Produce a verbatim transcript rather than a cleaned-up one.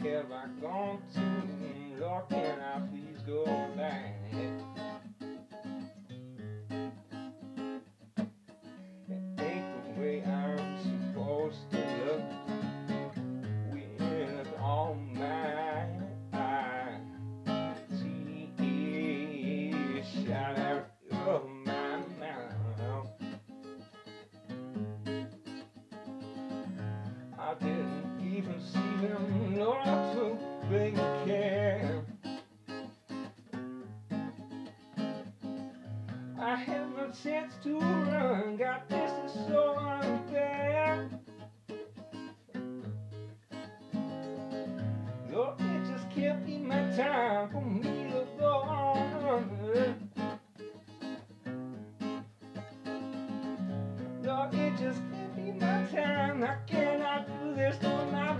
have I gone to? Lord, can I please go back? It ain't the way I'm supposed to look with all my tears shot out of my mouth. I didn't even see them, nor I took big care. I had no chance to run, God, this is so unfair. Lord, it just can't be my time for me to go on. Lord, it just can't be my time, I cannot do this no matter.